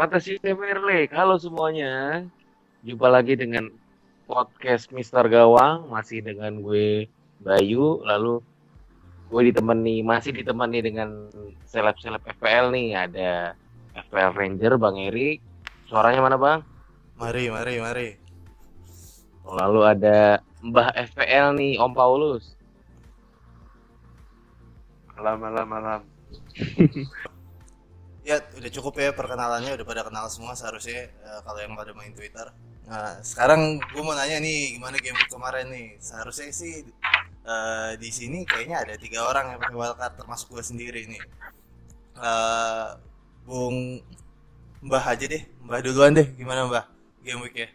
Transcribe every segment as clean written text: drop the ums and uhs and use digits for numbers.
Fantasi Premier League. Halo semuanya. Jumpa lagi dengan podcast Mister Gawang. Masih dengan gue Bayu. Lalu gue masih ditemani dengan seleb-seleb FPL nih. Ada FPL Ranger Bang Erik. Suaranya mana Bang? Mari. Lalu ada Mbah FPL nih, Om Paulus. Malam. Ya udah cukup ya perkenalannya, udah pada kenal semua seharusnya kalau yang pada main Twitter. Nah sekarang gue mau nanya nih, gimana game kemarin nih? Seharusnya sih di sini kayaknya ada 3 orang yang pakai wildcard termasuk gue sendiri nih. Bung Mbah aja deh, Mbah duluan deh. Gimana Mbah game week ya?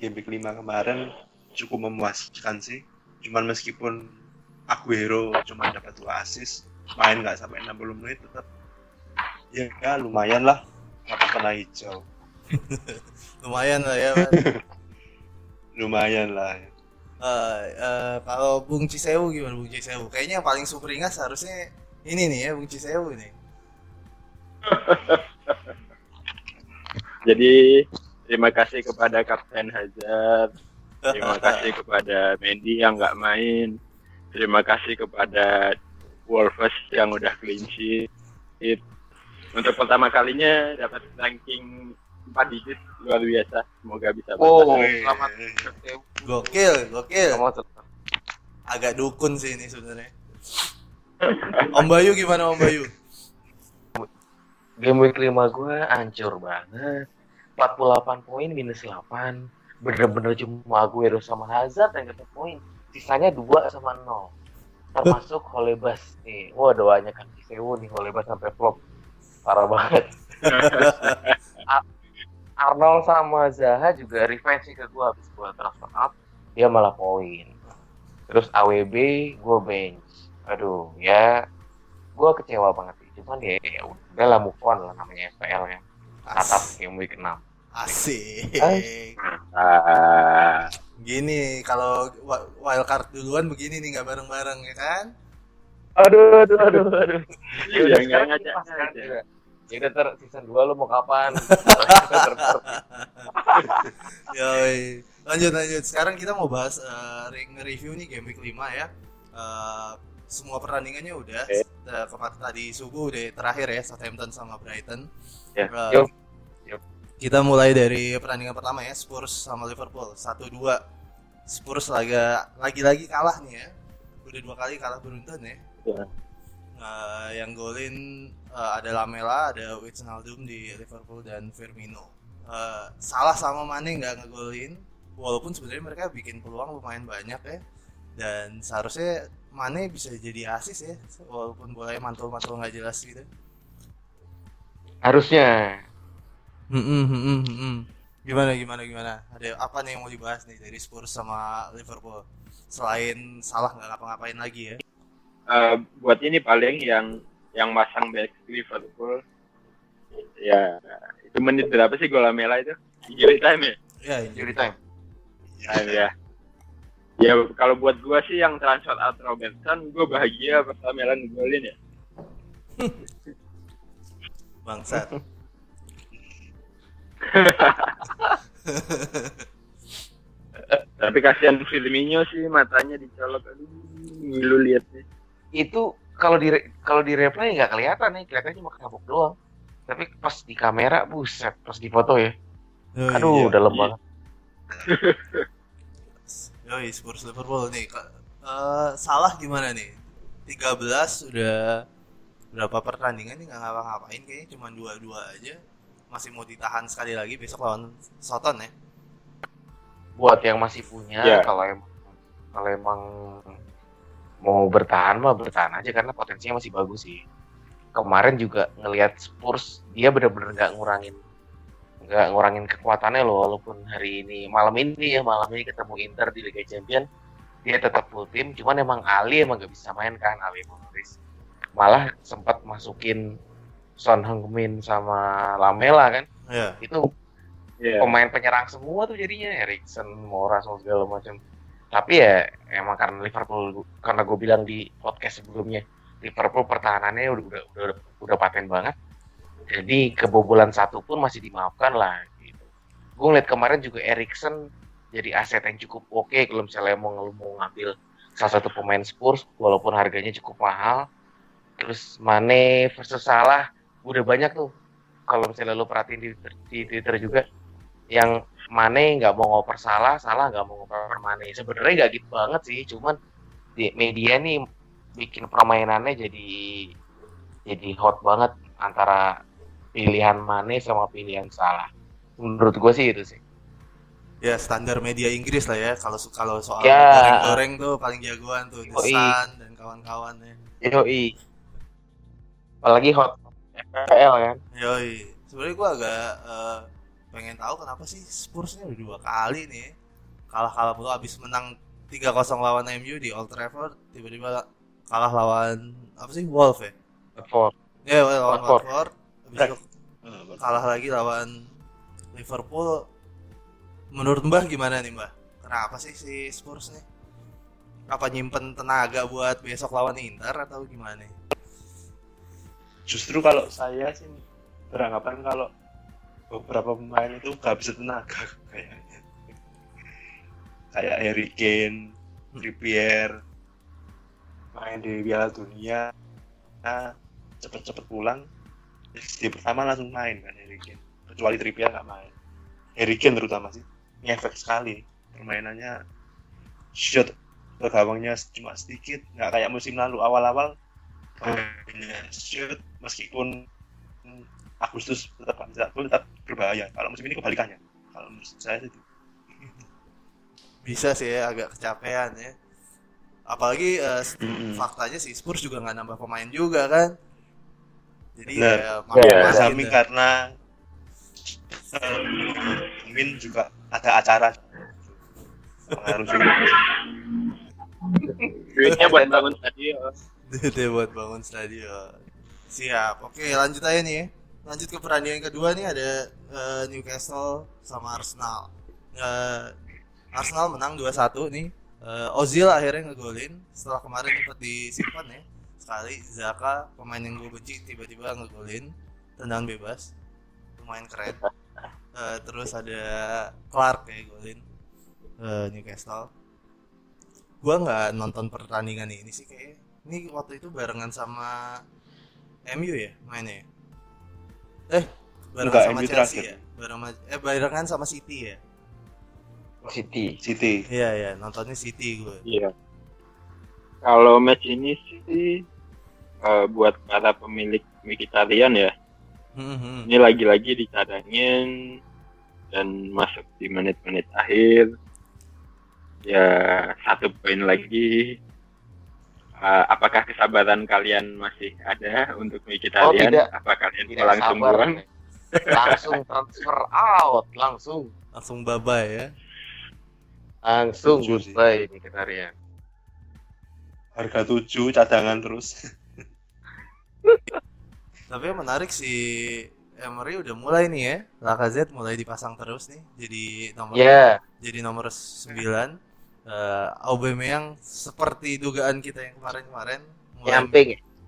Game week 5 kemarin cukup memuaskan sih. Cuman meskipun Aguero cuma dapat 2 assist, main nggak sampai 60 menit tetap. Ya kan, lumayan lah, apa kena hijau. Lumayan lah ya, lumayan lah. Kalau Bung Cisew gimana Bung Cisew? Kayaknya yang paling super ingat seharusnya ini nih ya, Bung Cisew nih. Jadi terima kasih kepada Kapten Hazard, terima kasih kepada Mendy yang nggak main, terima kasih kepada Wolves yang udah clean sheet. Untuk pertama kalinya dapat ranking 4 digit, luar biasa. Semoga bisa bertahan. Selamat. Gokil. Agak dukun sih ini sebenarnya. Om Bayu gimana Om Bayu? Game week 5 gue hancur banget. 48 poin minus 8. Bener-bener cuma Aguero sama Hazard yang dapat poin. Sisanya 2 sama 0. Termasuk Holebas nih. Wah doanya kan Cisew nih, Holebas sampai flop. Parah banget. Arnold sama Zaha juga revenge ke gue habis gue transfer up, dia malah poin. Terus AWB gue bench. Aduh ya, gue kecewa banget sih. Cuman ya udah lah, move on lah, namanya FPL ya. Atas game week 6. Asik. Gini kalau wildcard duluan begini nih, nggak bareng-bareng ya kan? Aduh. Ya udah ngajak aja. Jadi season 2 lu mau kapan? Yoi. Lanjut. Sekarang kita mau bahas nge-review nih game week 5 ya. Semua pertandingannya udah. Kemarin tadi subuh udah terakhir ya, Southampton sama Brighton. Ya. Yuk. Kita mulai dari pertandingan pertama ya, Spurs sama Liverpool 1-2. Spurs lagi-lagi kalah nih ya. Udah 2 kali kalah beruntun ya. Ya. Yang golin ada Lamela, ada Wijnaldum di Liverpool dan Firmino. Salah sama Mane nggak ngegolin, walaupun sebenarnya mereka bikin peluang lumayan banyak ya. Dan seharusnya Mane bisa jadi asis ya, walaupun bolanya mantul-mantul nggak jelas gitu. Harusnya. Gimana? Ada apa nih yang mau dibahas nih dari Spurs sama Liverpool? Selain Salah nggak ngapa-ngapain lagi ya? Buat ini paling yang masang back Liverpool ya, itu menit berapa sih gol Lamela itu? Injury time ya? Iya, injury time. Ya kalau buat gua sih yang transfer out Robertson, gua bahagia pas Lamela ngegolin ya. Bangsat. Tapi kasihan Firmino sih, matanya dicolok, aduh ngilu liatnya. Itu kalau di replay nggak kelihatan nih, kelihatannya cuma kabuk doang. Tapi pas di kamera buset, pas di foto ya. Aduh, dalam banget. Yoi, Spurs Liverpool nih. Salah gimana nih? 13 udah berapa pertandingan nih nggak ngapa-ngapain, kayaknya cuma 2-2 aja. Masih mau ditahan sekali lagi besok lawan Soton ya. Buat yang masih punya, kalau emang mau bertahan aja karena potensinya masih bagus sih. Kemarin juga ngelihat Spurs, dia benar-benar nggak ngurangin kekuatannya loh, walaupun malam ini ketemu Inter di Liga Champions, dia tetap full team. Cuman emang Ali nggak bisa main kan, Ali Morris. Malah sempat masukin Son Heung-min sama Lamela kan. Yeah. Itu pemain penyerang semua tuh jadinya, Eriksen, Mora, segala macam. Tapi ya emang karena Liverpool, karena gue bilang di podcast sebelumnya, Liverpool pertahanannya udah paten banget. Jadi kebobolan satu pun masih dimaafkan lah gitu. Gue ngeliat kemarin juga Erikson jadi aset yang cukup oke kalau misalnya mau ngambil salah satu pemain Spurs walaupun harganya cukup mahal. Terus Mane versus Salah udah banyak tuh kalau misalnya lo perhatiin di Twitter juga yang Mane nggak mau ngoper Salah, Salah nggak mau ngoper Mane. Sebenarnya nggak gitu banget sih, cuman di media nih bikin permainannya jadi hot banget antara pilihan Mane sama pilihan Salah. Menurut gue sih itu sih. Ya standar media Inggris lah ya, kalau soal ya, goreng-goreng tuh paling jagoan tuh The Sun dan kawan-kawannya. Yoi. Apalagi hot FPL kan. Yoi. Sebenarnya gue agak pengen tahu kenapa sih Spurs-nya udah dua kali nih kalah-kalah mulu, abis menang 3-0 lawan MU di Old Trafford tiba-tiba kalah lawan apa sih Wolves ya? Watford. Ya lawan Watford. Abis itu kalah lagi lawan Liverpool. Menurut Mbah gimana nih Mbah? Kenapa sih si Spurs nih? Apa nyimpen tenaga buat besok lawan Inter atau gimana? Justru kalau saya sih beranggapan kalau beberapa pemain itu gak bisa tenaga kayaknya. Kayak Harry Kane, Trippier, main di Piala Dunia, nah cepet-cepet pulang, di pertama langsung main kan Harry Kane. Kecuali Trippier gak main. Harry Kane terutama sih, ngefek sekali. Permainannya, shot ke gawangnya cuma sedikit, gak kayak musim lalu awal-awal. Shot meskipun Agustus tetap berbahaya. Kalau musim ini kebalikannya. Kalau menurut saya itu bisa sih ya, agak kecapean ya. Apalagi faktanya si Spurs juga nggak nambah pemain juga kan. Jadi makin karena mungkin juga ada acara. Duitnya buat bangun stadion. Duitnya buat bangun stadion. Siap. Oke, lanjut aja nih ya. Lanjut ke pertandingan kedua nih, ada Newcastle sama Arsenal. Arsenal menang 2-1 nih. Ozil akhirnya ngegolin setelah kemarin sempat disimpan ya. Sekali Zaka, pemain yang gue benci, tiba-tiba ngegolin tendangan bebas. Lumayan keren. Terus ada Clark ya golin Newcastle. Gue nggak nonton pertandingan ini sih kayaknya. Ini waktu itu barengan sama MU ya mainnya ya? Barengan sama MU Chelsea terakhir. Ya? Barengan sama City ya? City. Iya, nontonnya City gue. Iya. Kalau match ini sih buat para pemilik Mkhitaryan ya. Ini lagi-lagi dicadangin dan masuk di menit-menit akhir. Ya, 1 poin lagi. Apakah kesabaran kalian masih ada untuk Mkhitaryan? Apa kalian mau langsung buang? Langsung transfer out, langsung bye-bye ya. Langsung bye Mkhitaryan. Harga 7 cadangan terus. Tapi yang menarik si Emery udah mulai nih ya. Lacazette mulai dipasang terus nih jadi nomor 9. Aubameyang seperti dugaan kita yang kemarin-kemarin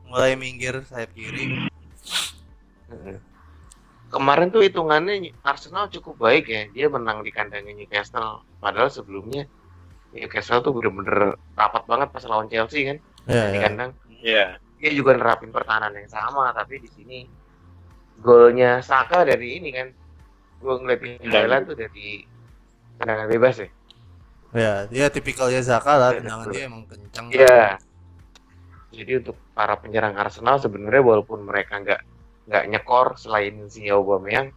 mulai minggir sayap kiri. Kemarin tuh hitungannya Arsenal cukup baik ya, dia menang di kandangnya Newcastle. Padahal sebelumnya Newcastle tuh bener-bener rapat banget pas lawan Chelsea kan di kandang. Iya. Dia juga nerapin pertahanan yang sama, tapi di sini golnya Saka dari ini kan, gua ngeliatin Bailey tuh dari tendangan bebas ya. Ya, dia tipikalnya Zaka lah, tendangan dia emang kencang. Iya. Jadi untuk para penyerang Arsenal sebenarnya walaupun mereka nggak nyekor selain si Aubameyang,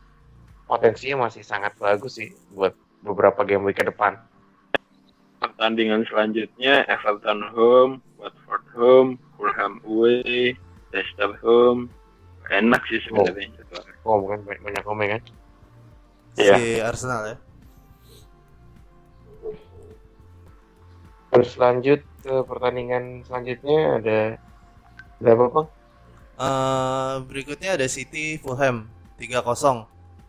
potensinya masih sangat bagus sih buat beberapa game week ke depan. Pertandingan selanjutnya Everton home, Watford home, Fulham away, Leicester home. Enak sih sebenarnya. Oh bukan banyak komen kan? Iya. Si Arsenal ya. Terus lanjut ke pertandingan selanjutnya ada apa Bang? Berikutnya ada City Fulham 3-0.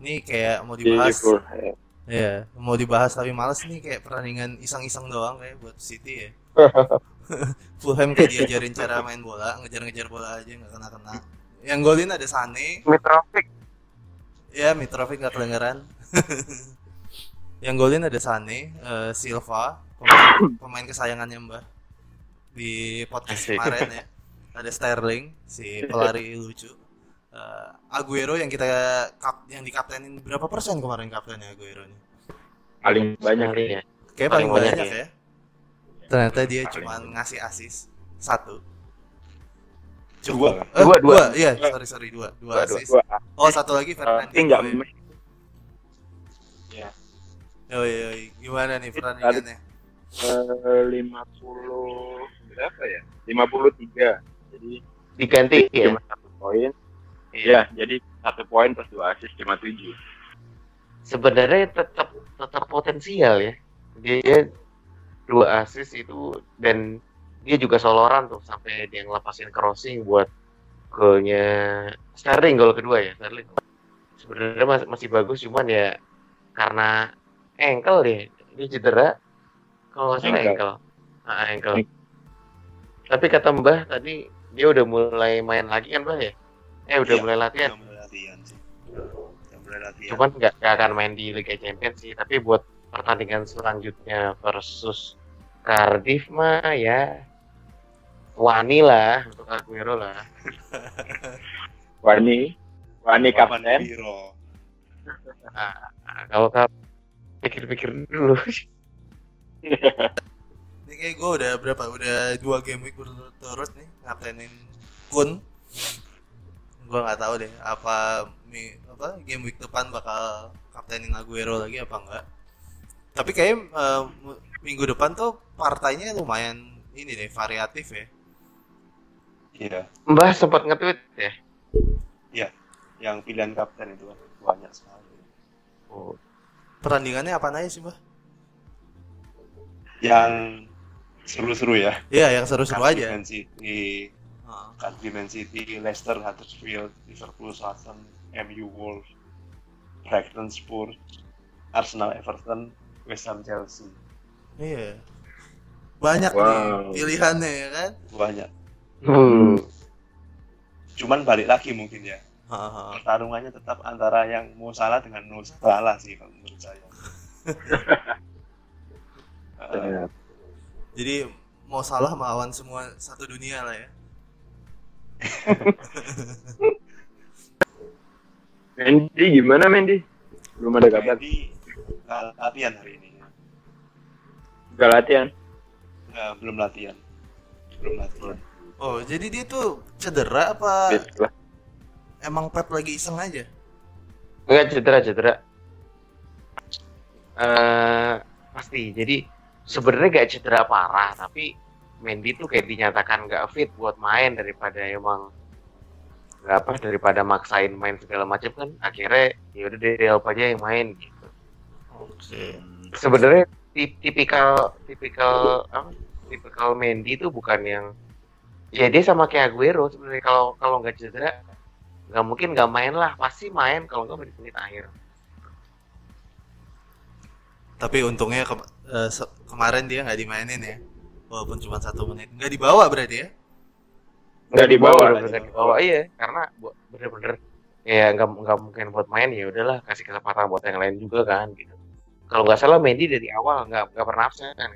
Ini kayak mau dibahas. Iya, mau dibahas tapi malas nih, kayak pertandingan iseng-iseng doang kayak buat City ya. Fulham kayak diajarin cara main bola, ngejar-ngejar bola aja nggak kena-kena. Yang golin ada Sane. Mitrovic. Ya, Mitrovic nggak kedengeran. Yang golin ada Sane, Silva, pemain kesayangannya Mbah di podcast kemarin ya. Ada Sterling, si pelari lucu. Aguero yang kita yang dikaptenin berapa persen kemarin kaptennya Aguero-nya? Paling banyak kayaknya. Kayak paling banyak ya. Ternyata dia cuma ngasih asis 1. Dua asis. Oh, satu lagi Fernandinho. Enggak. Ya. Oh iya, gimana nih Fernandinho-nya? 50 berapa ya? 53. Jadi diganti ya. Cuma 1 poin. Iya, jadi 1 poin plus 2 asis cuma 7. Sebenarnya tetap potensial ya. Dia 2 asis itu, dan dia juga soloran tuh sampai dia ngelepasin crossing buat golnya Sterling, gol kedua ya Sterling. Sebenarnya masih bagus, cuman ya karena ankle deh, dia cedera kalau nggak salah ankle. Tapi kata Mbah tadi dia udah mulai main lagi kan Mbah ya? Udah mulai latihan. Cuman nggak akan main di Liga Champions sih, tapi buat pertandingan selanjutnya versus Cardiff mah ya wani lah untuk Aguero lah. wani kapten. Kalau pikir-pikir dulu. Ini kayak gue udah berapa? Udah 2 game week berturut-turut nih ngaptenin Kun. Gue nggak tahu deh apa game week depan bakal kaptenin Aguero lagi apa enggak. Tapi kayaknya minggu depan tuh partainya lumayan ini deh, variatif ya. Iya. Mbah sempat nge-tweet ya? Iya, yang pilihan kapten itu banyak sekali. Oh. Pertandingannya apa aja sih Mbah? Yang seru-seru ya? Iya, yang seru-seru aja. Cardiff Man City, Leicester, Huddersfield, Liverpool, Southampton, MU, Wolves, Brighton, Spurs, Arsenal, Everton, West Ham, Chelsea. Iya. Banyak nih pilihannya ya kan? Banyak. Cuman balik lagi mungkin ya. Pertarungannya tetap antara yang mau salah dengan no salah sih kalau menurut saya. Jadi mau salah melawan semua satu dunia lah ya. Mendy gimana? Belum ada kabar. Mendy latihan hari ini. Belum latihan. Oh, jadi dia tuh cedera apa? Bislah. Emang Pep lagi iseng aja? Enggak, cedera. Pasti. Jadi sebenarnya gak cedera parah, tapi Mendy tuh kayak dinyatakan gak fit buat main daripada maksain main segala macam kan. Akhirnya ya udah deh Delp aja yang main gitu. Oke. Sebenarnya tipikal Mendy itu bukan yang ya dia sama kayak Aguero sebenarnya, kalau nggak cedera nggak mungkin nggak main lah, pasti main kalau nggak menit akhir. Tapi untungnya kemarin dia nggak dimainin ya, walaupun cuma 1 menit. Nggak dibawa berarti ya? Nggak dibawa iya, karena bener-bener ya nggak mungkin buat main, ya udahlah kasih kesempatan buat yang lain juga kan gitu. Kalau nggak salah Mendy dari awal nggak pernah absen kan?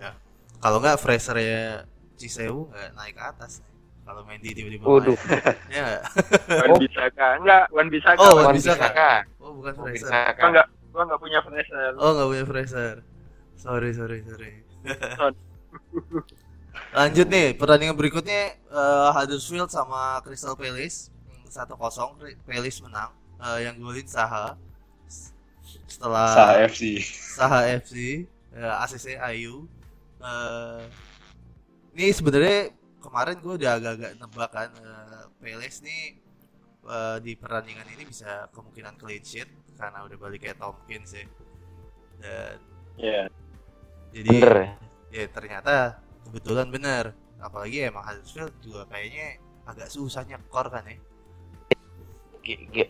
Ya. Kalau nggak Fraser ya Cisew nggak naik ke atas. Kalau Mendy tiba-tiba. Waduh. Ya. Wan bisa kah? Wan bisa kah? Oh bukan Fraser. Gua nggak punya Fraser. Oh nggak punya Fraser. Sorry. Lanjut nih pertandingan berikutnya, Huddersfield sama Crystal Palace 1-0. Palace menang. Yang golin Salah. Setelah Saha FC, ACC Ayu. Ini sebenarnya kemarin gue udah agak-agak nebak kan, Palace nih di pertandingan ini bisa kemungkinan clean sheet karena udah balik kayak Tompkins sih. Dan jadi bener. Ya ternyata kebetulan bener. Apalagi emang Huddersfield juga kayaknya agak susah nyekor kan ya.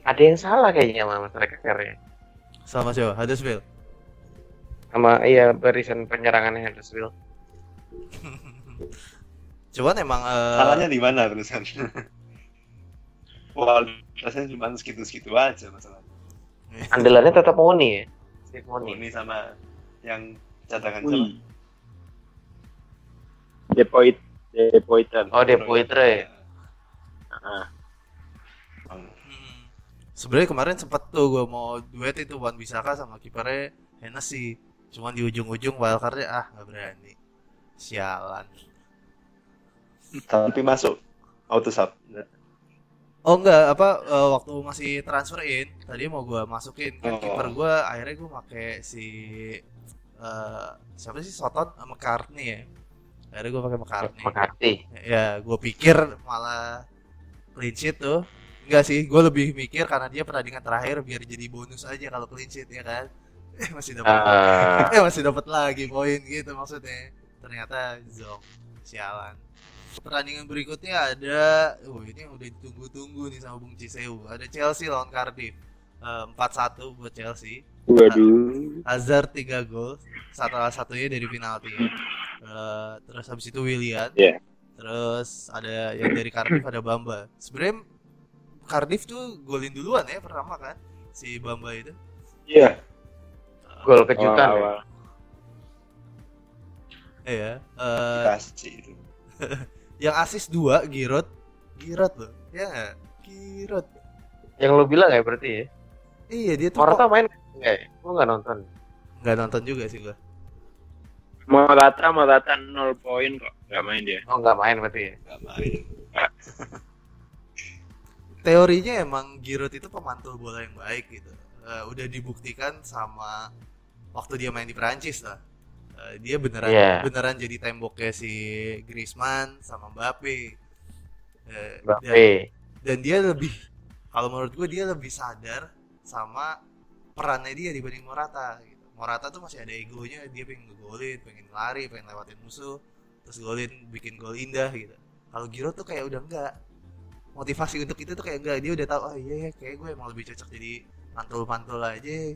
Ada yang salah kayaknya sama strikernya. Sama siapa? Huddersfield? Sama iya, barisan penyerangannya Huddersfield. Cuman emang salahnya di mana tulisan? kualitasnya cuma segitu-segitu aja masalahnya. Andalannya tetap Moni ya? Moni sama yang cadangan sama Depoiter. Oh, Depoiter ya. Sebenarnya kemarin sempat tuh gue mau duet itu Wan Bisaka sama kipernya Hennessy, cuman di ujung-ujung wildcardnya nggak berani, sialan. Tapi masuk auto sub. Oh enggak waktu masih transfer in tadi mau gue masukin kan kiper gue, akhirnya gue pakai si siapa sih Soton sama McCartney ya, akhirnya gue pakai McCartney. Ya gue pikir malah clean sheet tuh. Enggak sih, gue lebih mikir karena dia pertandingan terakhir biar jadi bonus aja kalau clean sheet ya kan. Masih dapat lagi poin gitu maksudnya. Ternyata zonk, sialan. Pertandingan berikutnya ada ini udah ditunggu-tunggu nih sama Bung Cisew. Ada Chelsea lawan Cardiff. 4-1 buat Chelsea. Waduh. Hazard 3 gol, satunya dari penalti. Terus habis itu Willian. Yeah. Terus ada yang dari Cardiff ada Bamba. Sebenarnya Cardiff tuh golin duluan ya pertama kan si Bamba itu. Iya. Gol kejutan. Wow. Iya. Pasti itu. Yang asis 2 Giroud loh. Iya enggak? Giroud. Yang lo bilang ya berarti ya? Iya, dia tuh Morata main enggak? Gua enggak nonton. Enggak nonton juga sih gua. Morata 0 poin kok. Enggak main dia. Oh, enggak main berarti ya. Enggak main. Teorinya emang Giroud itu pemantul bola yang baik gitu. Udah dibuktikan sama waktu dia main di Perancis lah. Dia beneran jadi temboknya si Griezmann sama Mbappe. Dan dia lebih, kalau menurut gue dia lebih sadar sama perannya dia dibanding Morata gitu. Morata tuh masih ada egonya, dia pengen ngegolin, pengen lari, pengen lewatin musuh, terus golin, bikin gol indah gitu. Kalau Giroud tuh kayak udah enggak. Motivasi untuk itu tuh kayak enggak, dia udah tahu iya kayak gue emang lebih cocok jadi mantul-mantul aja.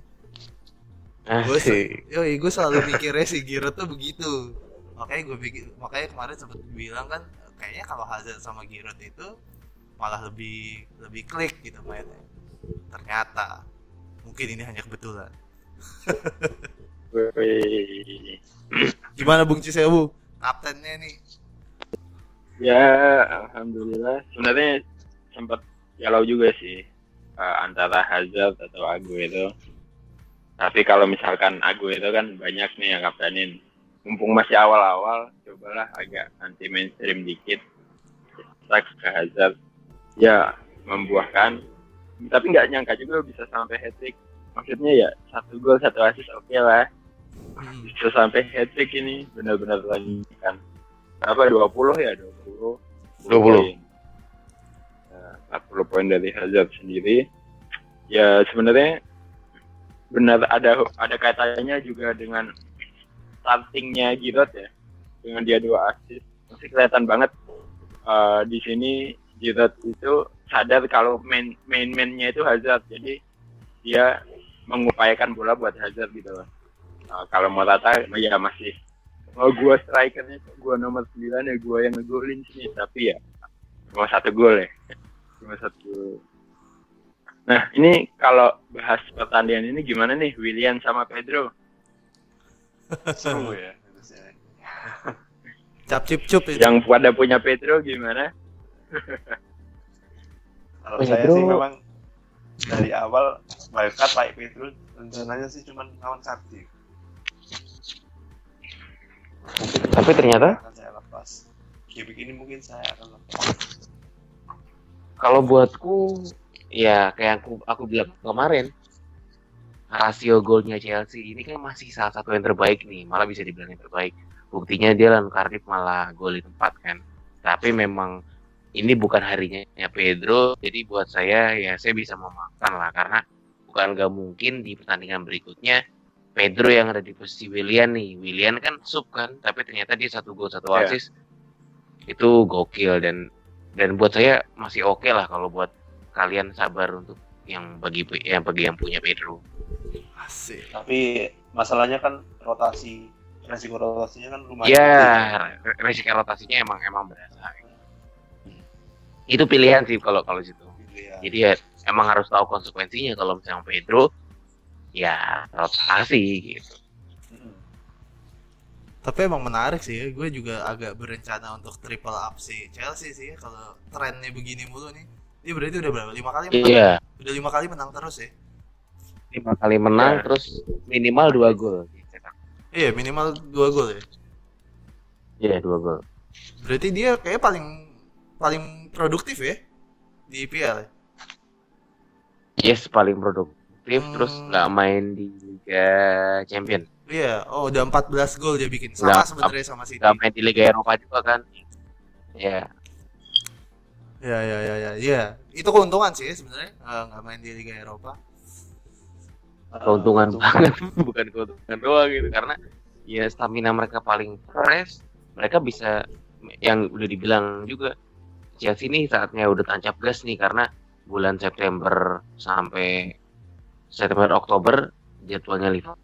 Gue selalu mikirnya si Giroud tuh begitu. Makanya kemarin sempat bilang kan kayaknya kalau Hazard sama Giroud itu malah lebih klik gitu mainnya. Ternyata mungkin ini hanya kebetulan. Gimana Bung Cisewu? Kaptennya nih. Ya, alhamdulillah. Sebenarnya sempat galau juga sih antara Hazard atau Aguero. Tapi kalau misalkan Aguero kan banyak nih yang kaptenin. Mumpung masih awal-awal, cobalah agak anti mainstream dikit. Strike ke Hazard, ya membuahkan. Tapi nggak nyangka juga bisa sampai hat-trick. Maksudnya ya 1 gol 1 assist oke lah. Bisa sampai hat-trick ini benar-benar lanjutkan. Apa 20 40 poin dari Hazard sendiri. Ya sebenarnya benar ada kaitannya juga dengan startingnya Giroud ya. Dengan dia 2 assist masih kelihatan banget di sini Giroud itu sadar kalau main-mainnya itu Hazard. Jadi dia mengupayakan bola buat Hazard gitu loh. Kalau Morata ya masih gua strikernya, gua nomor 9 ya, gua yang ngegolin sini, tapi ya cuma satu gol. Nah ini kalau bahas pertandingan ini gimana nih Willian sama Pedro? Seru ya. Cap-cip-cup itu. Yang pada punya Pedro gimana? Kalau saya sih memang dari awal wildcard like Pedro rencananya sih cuma lawan Cardiff. Tapi ternyata saya lepas. Ya begini mungkin saya akan lepas. Kalau buatku ya kayak aku bilang kemarin, rasio golnya Chelsea ini kan masih salah satu yang terbaik nih, malah bisa dibilang yang terbaik. Buktinya dia lawan Cardiff malah golin 4 kan. Tapi memang ini bukan harinya ya Pedro, jadi buat saya ya saya bisa memakan lah karena bukan nggak mungkin di pertandingan berikutnya Pedro yang ada di posisi Willian nih. Willian kan sub kan, tapi ternyata dia 1 gol 1 assist. Itu gokil dan buat saya masih oke lah kalau buat kalian sabar untuk yang punya Pedro. Asik. Tapi masalahnya kan resiko rotasinya kan lumayan. Ya, resiko rotasinya emang berasa. Itu pilihan sih kalau situ. Iya. Jadi ya emang harus tahu konsekuensinya. Kalau misalnya Pedro ya rotasi gitu. Tapi emang menarik sih, gue juga agak berencana untuk triple up si Chelsea sih kalau trennya begini mulu nih. Dia berarti udah berapa? 5 kali menang? Iya. Udah 5 kali menang terus ya? 5 kali menang ya. Terus minimal 2 gol. Iya minimal 2 gol ya? Iya 2 gol. Berarti dia kayak paling produktif ya? Di IPL ya? Yes, paling produktif. Terus gak main di Liga Champions. Iya, oh udah 14 gol dia bikin. Sama sebenarnya sama City. Udah main di Liga Eropa juga kan? Iya. Ya. Itu keuntungan sih sebenarnya nggak main di Liga Eropa. Keuntungan banget, bukan keuntungan doang gitu. Karena ya stamina mereka paling fresh. Mereka bisa yang udah dibilang juga Chelsea ini saatnya udah tancap gas nih, karena bulan September sampai September Oktober jadwalnya Liverpool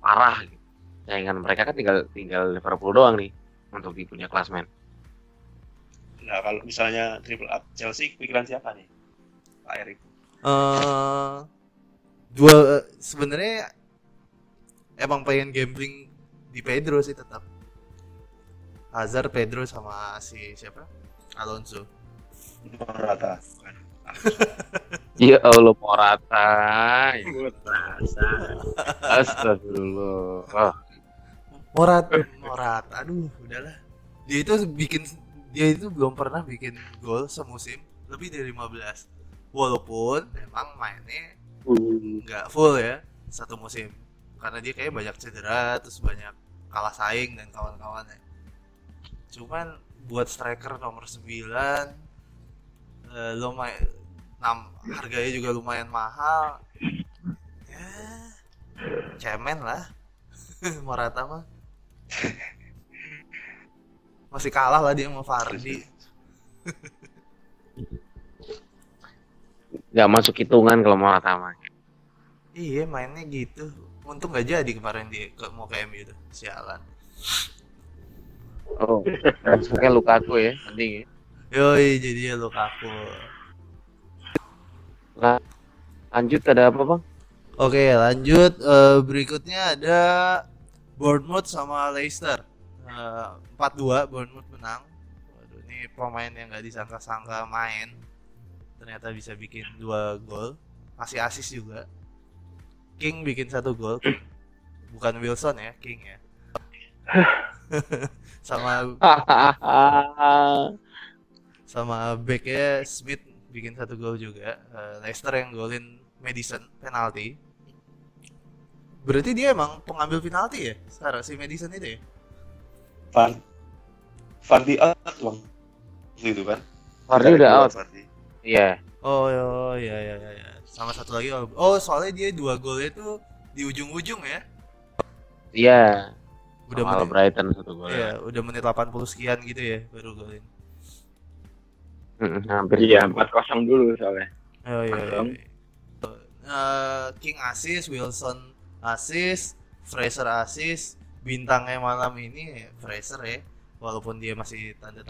parah. Gitu. Saingan mereka kan tinggal Liverpool doang nih untuk di punya klasemen. Nah kalau misalnya triple up Chelsea pikiran siapa nih Pak Erik? Dua sebenarnya emang pengen gambling di Pedro sih tetap. Hazard, Pedro sama si siapa? Alonso. Morata. Ya Allah Morata. Astagfirullah. Oh. Morata. Aduh, udahlah. Dia itu belum pernah bikin gol semusim lebih dari 15. Walaupun memang mainnya nggak full ya satu musim. Karena dia kayak banyak cedera, terus banyak kalah saing dan kawan-kawannya. Cuman buat striker nomor 9 harganya juga lumayan mahal. Ya, cemen lah. Morata mah. Masih kalah lah dia sama Vardy. Gak masuk hitungan kalau mau lama. Iya mainnya gitu. Untung gak jadi kemarin dia mau ke MU tuh. Sialan. Oh, masuknya Lukaku ya, penting ya. Yoi, jadi ya Lukaku. Nah, lanjut ada apa bang? Oke lanjut, berikutnya ada Bournemouth sama Leicester. 4-2 Bournemouth menang. Waduh, ini pemain yang gak disangka-sangka main. Ternyata bisa bikin 2 gol. Masih assist juga. King bikin 1 gol. Bukan Wilson ya, King ya. sama back-nya Smith bikin 1 gol juga. Leicester yang golin Maddison penalti. Berarti dia emang pengambil penalti ya? Sekarang si Maddison itu ya? Vardy out bang, gitu kan? Vardy udah out. Iya. Oh ya. Sama satu lagi. Oh soalnya dia 2 golnya tuh di ujung-ujung ya? Iya. Udah menit Brighton 1 gol. Iya, udah menit 80 sekian gitu ya baru golin. Hampir ya 4-0 dulu soalnya. Oh iya. King assist, Wilson assist, Fraser assist. Bintangnya malam ini Fraser ya, walaupun dia masih tanda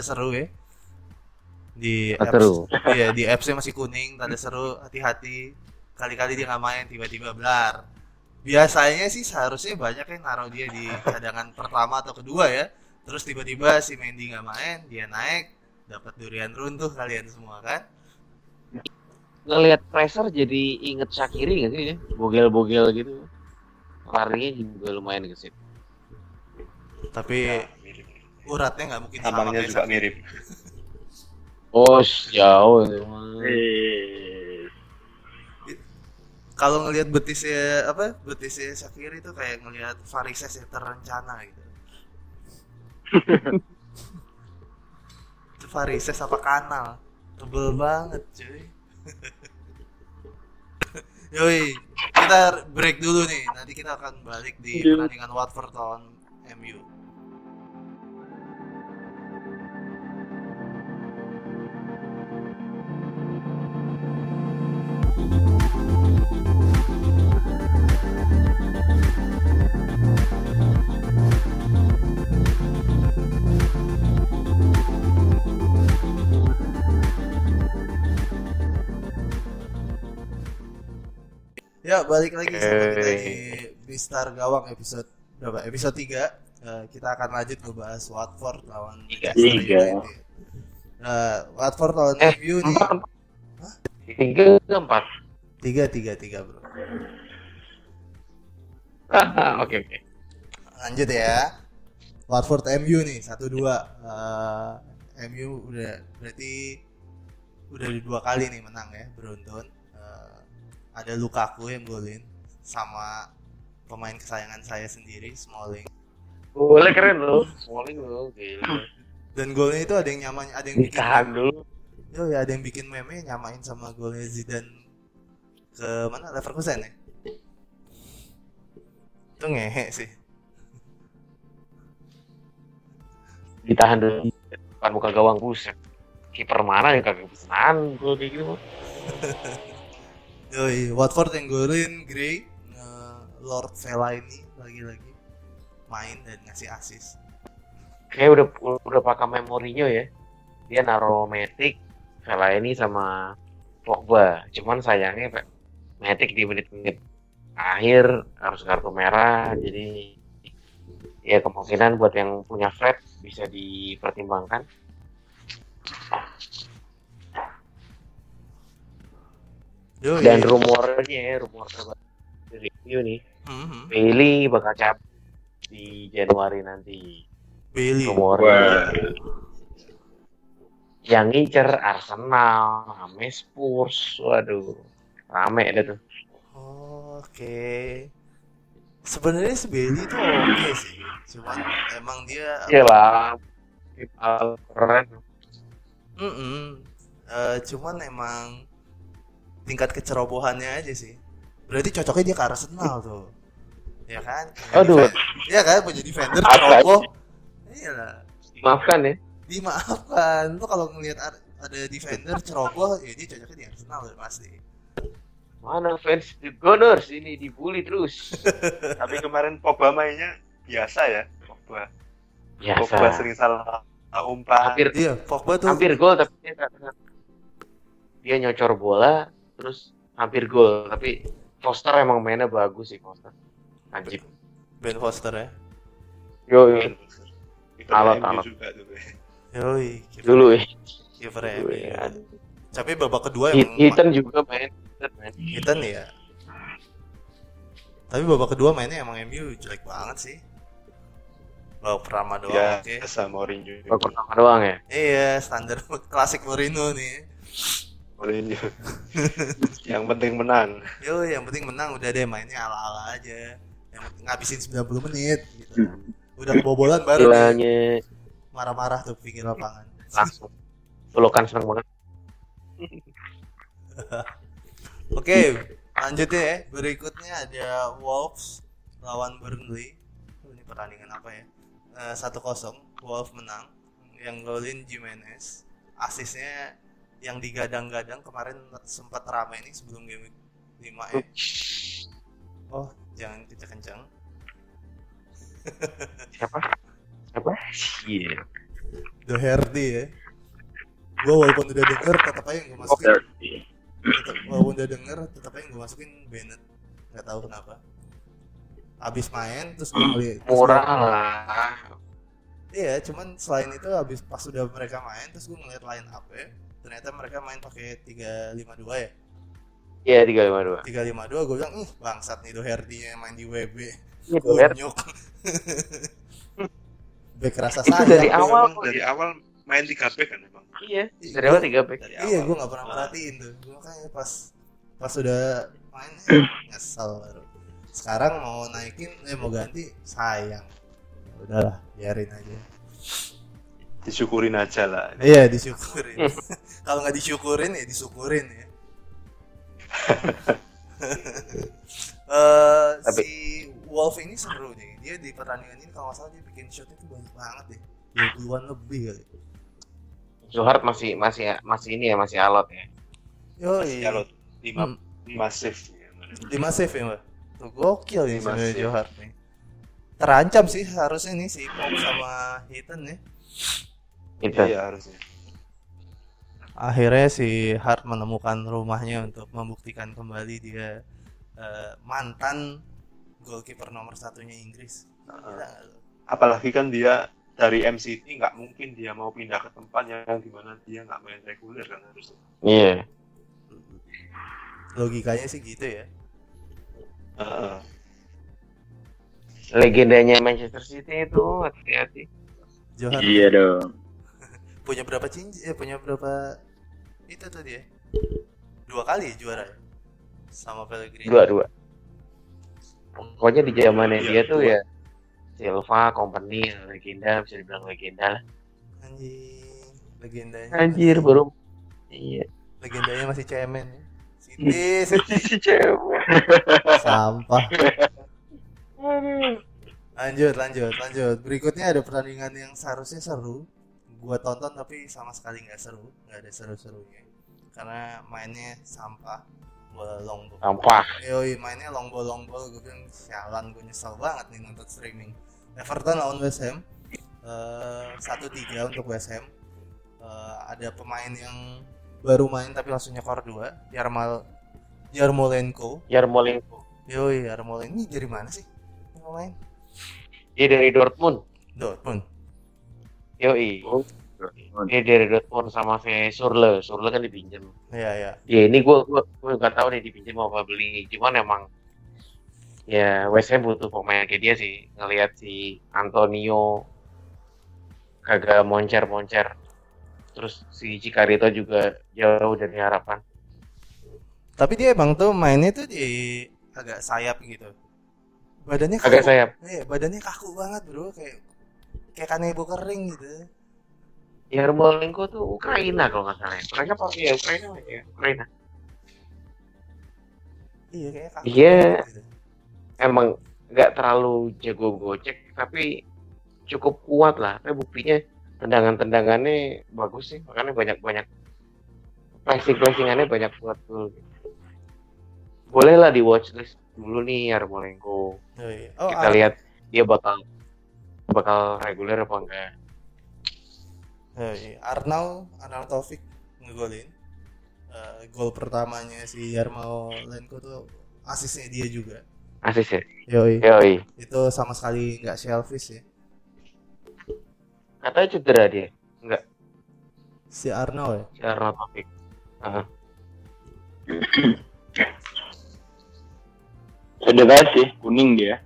seru ya. Di seru. Iya, di apps-nya masih kuning, tanda seru, hati-hati. Kali-kali dia nggak main, tiba-tiba blar. Biasanya sih seharusnya banyak yang naruh dia di cadangan pertama atau kedua ya. Terus tiba-tiba si Mendy nggak main, dia naik, dapat durian runtuh kalian semua kan. Ngelihat Fraser jadi inget Shaqiri nggak sih ya, bogel-bogel gitu. Larinya juga lumayan gesit. Tapi ya, uratnya nggak mungkin sama kayak juga mirip. Oh, jauh. Kalau ngelihat betisnya Shaqiri itu kayak ngelihat varises yang terencana gitu. Itu varises apa kanal? Tebel banget, cuy. Yoi, kita break dulu nih. Nanti kita akan balik di pertandingan Watford lawan MU. Ya, balik lagi sama kita di Bistar Gawang episode berapa? Episode 3. Kita akan lanjut ngebahas Watford lawan Leicester United. Watford lawan MU nih. 3 bro. Oke. Lanjut ya. Watford MU nih 1-2. MU udah berarti udah dua kali nih menang ya beruntun. Ada Lukaku yang golin sama pemain kesayangan saya sendiri, Smalling. Golnya keren loh, Smalling loh. Dan golnya itu ada yang nyamain, ada yang ditahan dulu. Yo ya, ada yang bikin meme nyamain sama golnya Zidane ke mana, Leverkusen ya? Itu ngehe sih. Ditahan dulu. Bukan buka gawang buset. Kiper mana yang kagak pesanan gol kayak gitu. Yoi, Watford yang golin Gray, Lord Fellaini lagi-lagi main dan ngasih assist. Kayak udah pakai memorinya ya. Dia naro Matic, Fellaini sama Pogba. Cuman sayangnya Matic di menit-menit akhir harus kartu merah, jadi ya kemungkinan buat yang punya Fred bisa dipertimbangkan. Yo, dan rumor terbaru dari review nih, Bailey bakal cabut di Januari nanti. Bailey, rumornya yang ngincer Arsenal, rame Spurs, waduh, rame ada tuh. Oke. Sebenarnya si Bailey tuh oke sih, cuman emang dia keren. Cuman emang tingkat kecerobohannya aja sih. Berarti cocoknya dia ke Arsenal tuh, ya kan? Aduh, ya kan, mau jadi defender ceroboh. Iyalah. Dimaafkan ya? Dimaafkan. Lo kalau ngelihat ada defender ceroboh, ya dia cocoknya di Arsenal udah pasti. Mana fans The Gunners ini dibully terus. Tapi kemarin Pogba mainnya biasa ya, Biasa. Pogba sering salah umpan. Hampir gol tapi dia nyocor bola terus hampir gol, tapi Foster emang mainnya bagus sih, Foster. Anjir. Ben Foster ya. Yo. Alat. Yoi. Dulu ya. Kiper ya. Tapi babak kedua yang Ethan juga main. Ethan ya. Tapi babak kedua mainnya emang MU jelek banget sih. Babak pertama doang ya, oke. Sama Mourinho. Babak pertama doang ya. Iya, standar klasik Mourinho nih. Mourinho. Yang penting menang. Yo, yang penting menang, udah deh mainnya ala-ala aja. Yang penting ngabisin 90 menit gitu. Udah kebobolan baru nih. Marah-marah tuh pinggir lapangan. Langsung. Pelukan seneng banget. Oke, lanjut ya. Berikutnya ada Wolves lawan Burnley. Ini pertandingan apa ya? 1-0. Wolves menang. Yang golin Jimenez. Asisnya yang digadang-gadang kemarin sempat ramai nih sebelum game 5 ya. Oh, jangan kenceng-kenceng. Siapa? Iya. Doherty ya. Gue walaupun udah denger tetap aja yang gue masukin. Bennett. Gak tahu kenapa. Abis main terus gue murah lah. Iya, cuman selain itu abis pas udah mereka main terus gue ngeliat line up ya. Ternyata mereka main pakai 352 ya. Iya, 352 gue bilang, bangsat nih Doherty-nya main di WB. Iya, Doherty. Back rasa saya dari awal main 3 back kan emang. Iya, dari awal 3 back. Iya, gue gak pernah perhatiin tuh. Gue makanya pas udah main, nyesel baru. Sekarang mau naikin, mau ganti, sayang. Udahlah, biarin aja. Disyukurin aja lah. Iya, disyukurin. Kalau gak disyukurin, ya disukurin ya. Si Wolf ini seru nih. Dia di pertandingan ini kalau gak salah dia bikin shotnya tuh banyak banget deh. 20-an lebih kali. Zohar masih ini ya, masih alot ya. Yo, masih alot. Di masif ya, Mbak. Tuh gokil nih sebenarnya Zohar nih. Terancam sih harusnya nih si Pop sama Hitan ya. Iya harusnya. Akhirnya si Hart menemukan rumahnya untuk membuktikan kembali dia mantan goalkeeper nomor satunya Inggris. Apalagi kan dia dari MCT, nggak mungkin dia mau pindah ke tempat yang dimana dia nggak main reguler kan harusnya. Iya. Yeah. Logikanya sih gitu ya. Legendanya Manchester City itu hati-hati. Johan. Iya dong. Punya berapa punya berapa itu tadi ya? 2 kali juara ya? Sama Pellegrini. Dua. Pokoknya di zamannya dia tuh ya. Silva, Kompany, legenda, bisa dibilang legenda lah. Anjir, baru. Iya. Legendanya masih cemen ya. Siti cemen. Sampah. Lanjut. Berikutnya ada pertandingan yang seharusnya seru. Gua tonton tapi sama sekali nggak seru, nggak ada seru-serunya. Karena mainnya sampah. Longbol. Sampah. Yoi, mainnya longbol. Gue bilang sialan, gue nyesel banget nih nonton streaming. Everton lawan West Ham, 1-3 untuk West Ham. Ada pemain yang baru main tapi langsung nyekor 2, Yarmolenko. Yoi, Yarmolenko ini dari mana sih? Yang main? Dia dari Dortmund. Yoi. Ini dari Dortmund sama Surle kan dipinjam. Iya. Ya ini gue nggak tahu nih dipinjam mau apa beli. Cuman emang ya West Ham butuh pemain kayak dia sih. Ngelihat si Antonio kagak moncer. Terus si Cicarito juga jauh dari harapan. Tapi dia emang tuh mainnya tuh di agak sayap gitu. Badannya kaku. Agak sayap. Iya, badannya kaku banget bro, kayak kanebo kering gitu. Yarmolenko tuh Ukraina kalau nggak salah. Mereka pakai ya Ukraina. Iya kayak. Iya. Gitu. Emang nggak terlalu jago gocek, tapi cukup kuat lah. Tapi buktinya tendangannya bagus sih. Makanya banyak pressing-pressingannya banyak kuat tuh. Boleh lah di watchlist dulu nih Yarmolenko. Oh, iya. Kita lihat dia bakal reguler apa enggak. Arnaud Taufik ngegolin. Gol pertamanya si Yarmolenko tuh asisnya dia juga. Asisnya? Yoi. Itu sama sekali nggak selfish ya. Katanya cedera dia? Nggak. Si Arnaud ya? Si Arnaud Taufik. Cedera sih, kuning dia.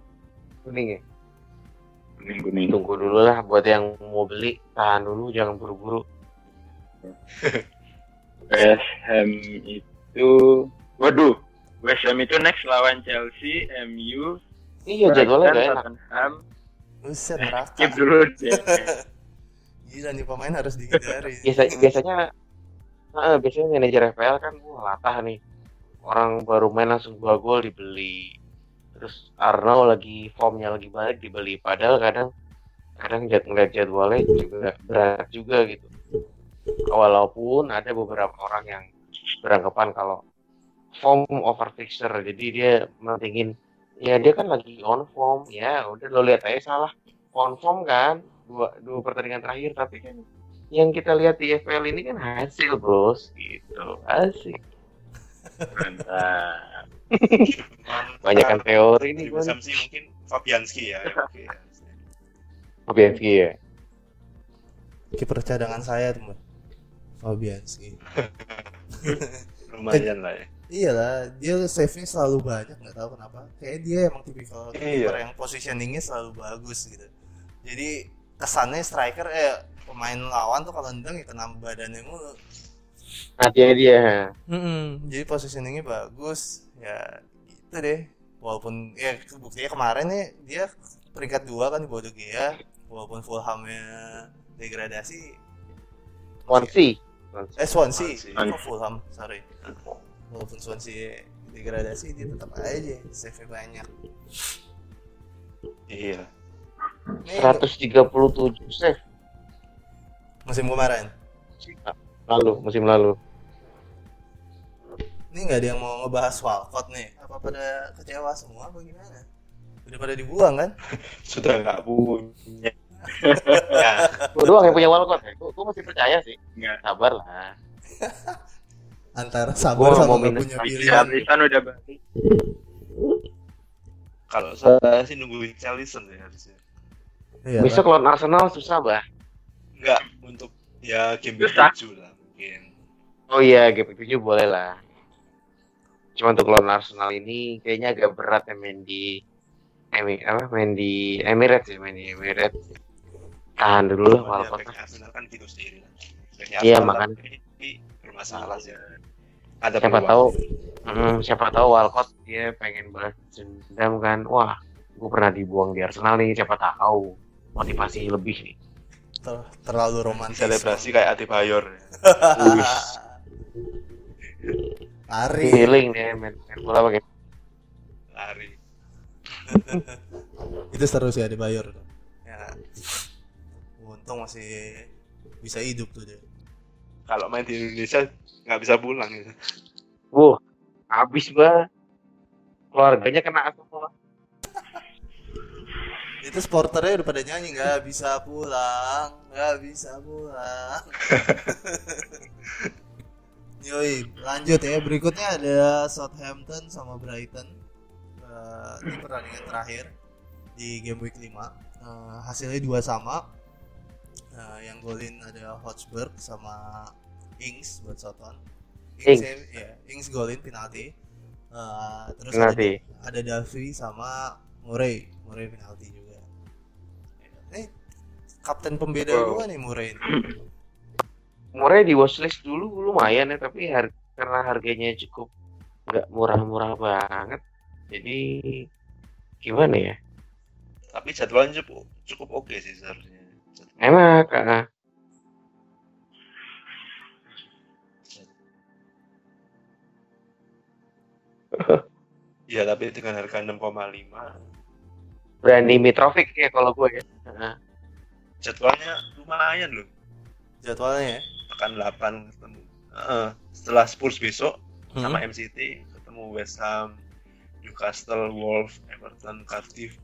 Kuning ya? Kuning. Tunggu dulu lah buat yang mau beli, tahan dulu jangan buru-buru. West Ham itu next lawan Chelsea, MU. Iya jadwalnya gak enak. Buset neraka. Skip dulu. Gila nih pemain harus dihindari. Biasanya manajer FPL kan latah nih. Orang baru main langsung 2 gol dibeli. Terus Arnaud lagi formnya lagi balik dibeli, padahal kadang ngeliat jadwalnya juga berat juga gitu. Walaupun ada beberapa orang yang beranggapan kalau form over fixture, jadi dia mentingin ya dia kan lagi on form ya udah lo lihat aja Salah on form kan dua pertandingan terakhir, tapi kan yang kita lihat di FPL ini kan hasil bros gitu, asik. Mantap. Banyakan teori nih kan. Samsi mungkin Fabianski ya. Fabianski ya. Kiper cadangan saya teman. Fabianski. Lumayan lah ya. Iyalah, dia save-nya selalu banyak, enggak tahu kenapa. Kayak dia emang tipikal kiper yang positioning-nya selalu bagus gitu. Jadi kesannya striker pemain lawan tuh kalau nendang ya kena badannya mulu. Dia. Jadi positioningnya bagus ya gitu deh. Walaupun ya buktinya kemarin nih dia peringkat 2 kan di bawah Gea, walaupun Fulhamnya degradasi. Swansea. Walaupun Swansea degradasi dia tetap aja save-nya banyak. Iya. 137 save musim kemarin. Musim lalu. Ini nggak ada yang mau ngebahas Walcott nih? Apa pada kecewa semua? Bagaimana? Udah pada dibuang kan? Sudah nggak punya. Gue doang yang punya Walcott ya. Gue masih percaya sih. Nggak. Sabar lah. Antara sabar gua sama nggak punya pilihan. Pilihan udah berarti. Kalau saya sih nungguin Chelsea ya harusnya. Iya, besok lawan Arsenal susah, Bah. Enggak, untuk ya game bertujuh lah mungkin. Oh iya, game bertujuh boleh lah. Cuma untuk lawan Arsenal ini kayaknya agak berat ya Mendy Emirates. Tahan dulu lah walaupun kan gitu sendiri. Iya, makan bermasalah sih. Ada siapa tahu, Walcott dia pengen balas dendam kan. Wah, gue pernah dibuang di Arsenal nih, siapa tahu motivasi lebih nih. Terlalu romantis. Selebrasi kayak Ati Bayor. Lari. Feeling deh, main bola pakai lari. Itu seru sih Ati Bayor. Ya. Untung masih bisa hidup tuh dia. Kalau main di Indonesia nggak bisa pulang gitu. Wah, habis Bah. Keluarganya kena asap semua. Itu sporternya udah pada nyanyi nggak bisa pulang. Yoi, lanjut ya. Berikutnya ada Southampton sama Brighton. Ini pertandingan terakhir di game week 5. Hasilnya 2 sama. Yang golin ada Hotspur sama Ings buat Soton. Ings golin penalti. Terus penalti. Ada Davy sama Murray penalti juga. Nih kapten pembeda gua nih Murray. Murray di watchlist dulu lumayan ya, tapi karena harganya cukup nggak murah-murah banget, jadi gimana ya? Tapi jadwalnya cukup oke sih seharusnya. Emang karena iya, tapi dengan harga 6,5 berani Mitrovic ya kalau gue ya. Jadwalnya lumayan loh. Jadwalnya ya? Pekan 8 ketemu setelah Spurs besok sama MCT, ketemu West Ham, Newcastle, Wolves, Everton, Cardiff,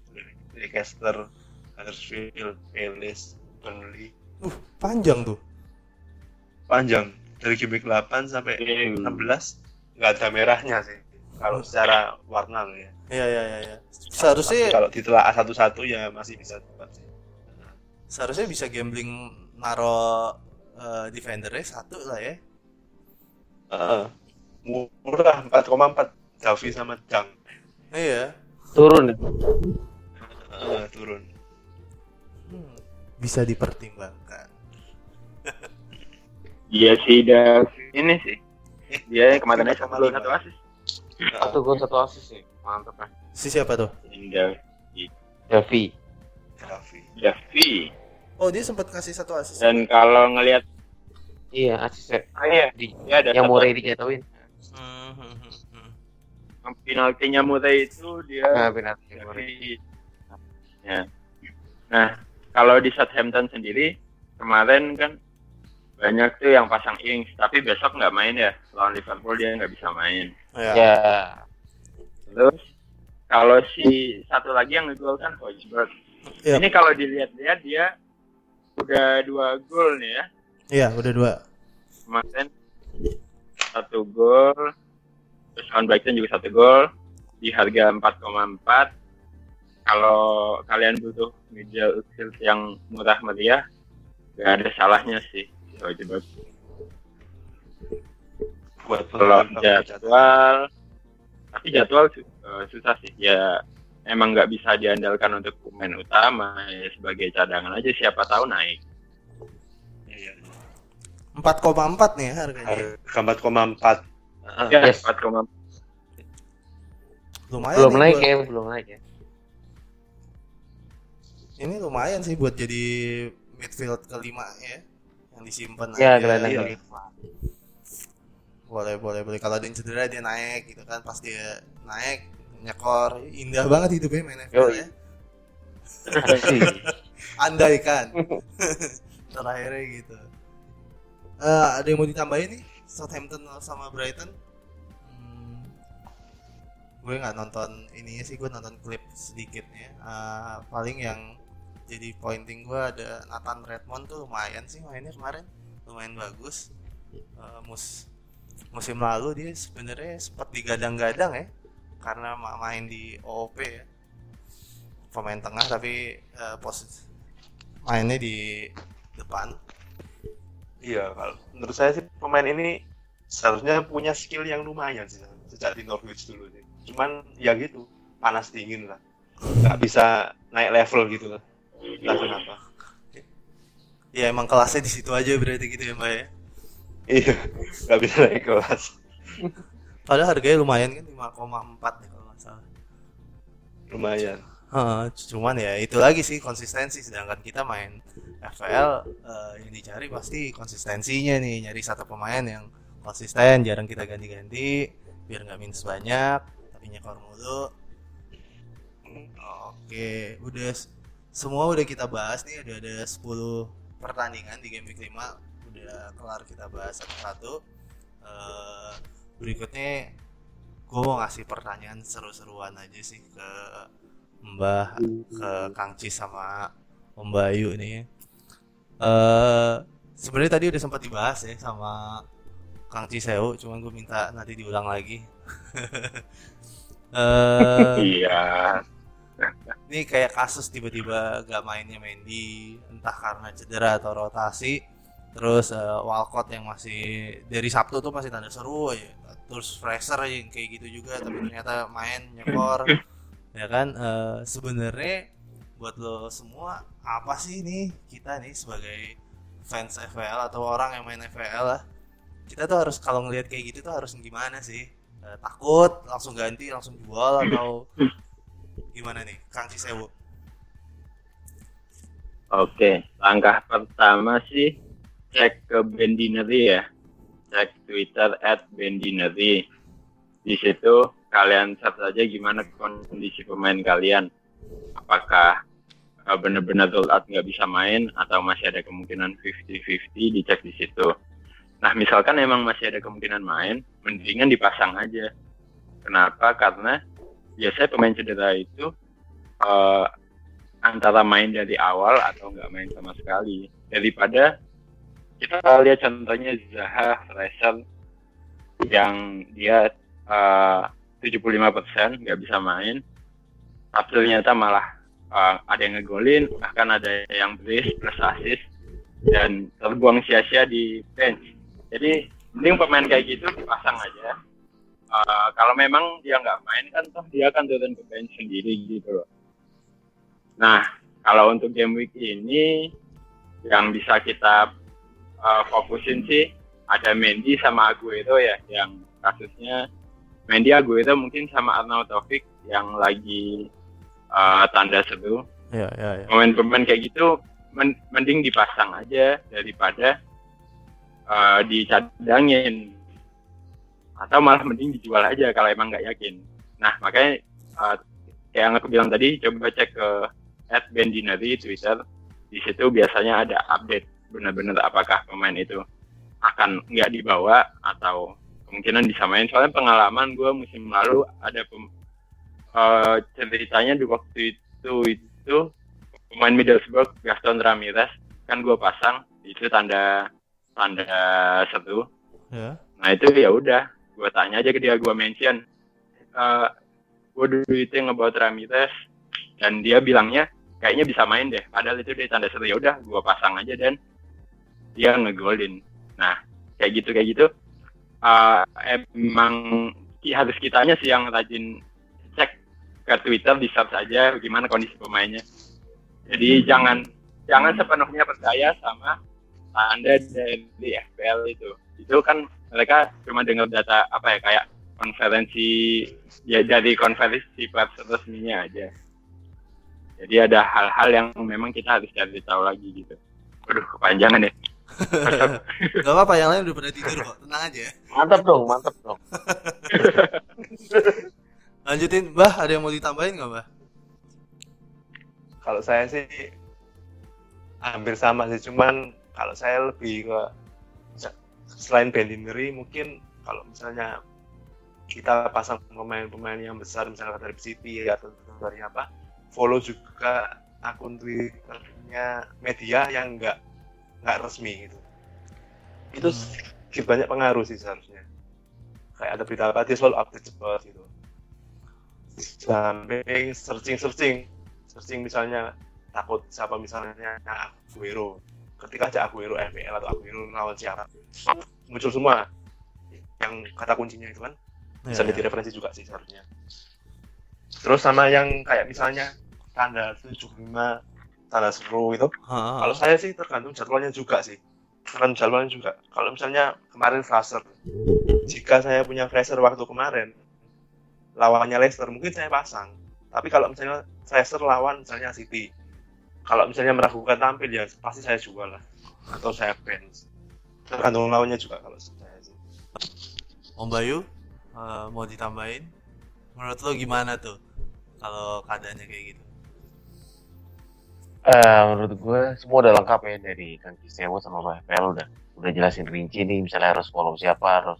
Leicester, Huddersfield, Bailey, Bailey. Panjang tuh. Panjang dari game 8 sampai 16 nggak ada merahnya sih. Kalau secara warna loh ya. Iya. Seharusnya kalau ditelah A1-1 ya masih bisa dapat sih. Seharusnya bisa gambling naro defendernya satu lah ya. Murah 4,4 Davy sama Dang. Iya. Turun. Turun. Bisa dipertimbangkan. Iya sih Davy ini sih. Dia kemarin aja sama lu satu asis. Satu gol satu asis sih, mantap kan? Si siapa tuh? Davy. Oh dia sempat kasih satu asis. Dan kalau ngelihat, iya asisnya. Ada yang Murray dijatuhin. Penaltinya Murray itu dia. Nah, penaltinya Murray. Ya. Nah kalau di Southampton sendiri kemarin kan banyak tuh yang pasang Ings, tapi besok nggak main ya lawan Liverpool dia nggak bisa main. Ya. Terus kalau si satu lagi yang ngegol kan Hojberg. Yep. Ini kalau dilihat-lihat dia udah 2 gol nih ya. Iya udah 2. Kemarin 1 gol, terus lawan Brighton juga 1 gol di harga 4,4. Kalau kalian butuh midfield yang murah meriah, nggak ada salahnya sih. Coba buat jadwal, tapi jadwal susah sih ya, emang nggak bisa diandalkan untuk pemain utama ya, sebagai cadangan aja siapa tahu naik. 4,4 nih harganya. 4,4 ya, 4,4 lumayan, belum naik ya ini lumayan sih buat jadi midfield kelima ya yang disimpan ya, aja ya. Boleh kalau ada yang cedera dia naik gitu kan, pas dia naik nyekor indah banget hidupnya main NFL ya. Andaikan terakhirnya gitu. Ada yang mau ditambahin nih Southampton sama Brighton? Gue nggak nonton ininya sih, gue nonton klip sedikitnya. Paling yang jadi pointing gue ada Nathan Redmond tuh lumayan sih mainnya kemarin, lumayan bagus. Musim lalu dia sebenarnya sempat digadang-gadang ya, karena main di OOP ya. pemain tengah tapi posisi mainnya di depan. Iya, kalau menurut saya sih pemain ini seharusnya punya skill yang lumayan sih sejak di Norwich dulu sih. Cuman ya gitu, panas dingin lah. Enggak bisa naik level gitu lah. Entah kenapa. Ya emang kelasnya di situ aja berarti gitu ya, Mbak ya. Iya, enggak bisa naik kelas. Padahal harganya lumayan kan 5,4 ya kalau enggak salah. Lumayan. Cuman ya itu lagi sih konsistensi, sedangkan kita main FPL yang dicari pasti konsistensinya nih, nyari satu pemain yang konsisten, jarang kita ganti-ganti biar nggak minus banyak tapi nyekor mulu. Oke, udah semua udah kita bahas nih, udah ada 10 pertandingan di game week 5 udah kelar kita bahas satu-satu. Berikutnya gue mau ngasih pertanyaan seru-seruan aja sih ke Mbah, ke Kang Cis sama Om Bayu nih. Sebenarnya tadi udah sempat dibahas ya sama Kang Cisew, cuman gue minta nanti diulang lagi. Iya. Ini kayak kasus tiba-tiba gak mainnya Mendy, entah karena cedera atau rotasi. Terus Walcott yang masih dari Sabtu tuh masih tanda seru aja. Terus Fraser yang kayak gitu juga, tapi ternyata main nyekor. Ya kan, sebenarnya buat lo semua apa sih nih kita nih sebagai fans FPL atau orang yang main FPL lah, kita tuh harus kalau ngelihat kayak gitu tuh harus gimana sih? Takut langsung ganti, langsung jual atau gimana nih, Kang Cisew? Oke, langkah pertama sih cek ke Bendinery ya, cek Twitter @Bendinery. Di situ kalian search aja gimana kondisi pemain kalian, apakah benar-benar rule out nggak bisa main atau masih ada kemungkinan 50-50, dicek di situ. Nah misalkan emang masih ada kemungkinan main, mendingan dipasang aja. Kenapa? Karena biasanya pemain cedera itu antara main dari awal atau nggak main sama sekali. Daripada kita lihat contohnya Zaha, Fraser yang dia 75% nggak bisa main, tapi ternyata malah ada yang ngegolin, bahkan ada yang brace plus assist dan terbuang sia-sia di bench. Jadi mending pemain kayak gitu dipasang aja. Kalau memang dia nggak main kan toh dia akan turun ke bench sendiri gitu loh. Nah kalau untuk game week ini yang bisa kita fokusin sih ada Mendy sama Aguero ya, yang kasusnya Mendy, Aguero mungkin sama Arnaud Taufik yang lagi tanda seru. Ya. Pemain-pemain kayak gitu mending dipasang aja daripada dicadangin atau malah mending dijual aja kalau emang nggak yakin. Nah makanya kayak yang aku bilang tadi, coba cek ke @bendinari Twitter. Di situ biasanya ada update benar-benar apakah pemain itu akan nggak dibawa atau kemungkinan bisa main. Soalnya pengalaman gue musim lalu ada ceritanya di waktu itu pemain Middlesbrough Gaston Ramirez kan gue pasang, itu tanda seru. Yeah. Nah itu ya udah, gue tanya aja ke dia, gue mention what do you think about Ramirez, dan dia bilangnya kayaknya bisa main deh. Padahal itu dia tanda seru, ya udah gue pasang aja dan dia ngegolin. Nah kayak gitu. Emang harus kitanya sih yang rajin cek ke Twitter, di search aja gimana kondisi pemainnya. Jadi jangan sepenuhnya percaya sama tanda dari FPL itu. Itu kan mereka cuma dengar data apa ya, kayak konferensi ya, dari konferensi pers resminya aja. Jadi ada hal-hal yang memang kita harus cari tahu lagi gitu. Waduh, kepanjangan ya. Gak apa-apa, yang lain udah pada tidur kok, tenang aja. Mantap dong. Lanjutin, Mbah, ada yang mau ditambahin nggak, Mbah? Kalau saya sih hampir sama sih, cuman kalau saya lebih ke selain Bendinery, mungkin kalau misalnya kita pasang pemain-pemain yang besar, misalnya dari City atau dari apa, follow juga akun Twitternya media yang nggak resmi gitu. Itu banyak pengaruh sih seharusnya. Kayak ada berita apa dia selalu update cepat gitu. Sampai searching searching misalnya takut siapa, misalnya Aguero, ketika aja Aguero FPL atau Aguero lawan siapa, muncul semua yang kata kuncinya itu kan ya, bisa jadi referensi juga sih seharusnya. Terus sama yang kayak misalnya tanda 75, tanda seru itu, kalau saya sih tergantung jadwalnya juga sih. Kalau misalnya kemarin Fraser, jika saya punya Fraser waktu kemarin lawannya Leicester mungkin saya pasang. Tapi kalau misalnya Fraser lawan misalnya City, kalau misalnya meragukan tampil ya pasti saya jual lah atau saya bench. Tergantung lawannya juga kalau saya sih. Om Bayu, mau ditambahin? Menurut lo gimana tuh kalau keadaannya kayak gitu? Menurut gue semua udah lengkap ya, dari Kang Cisew sama Mbah FPL udah jelasin rinci nih, misalnya harus follow siapa, harus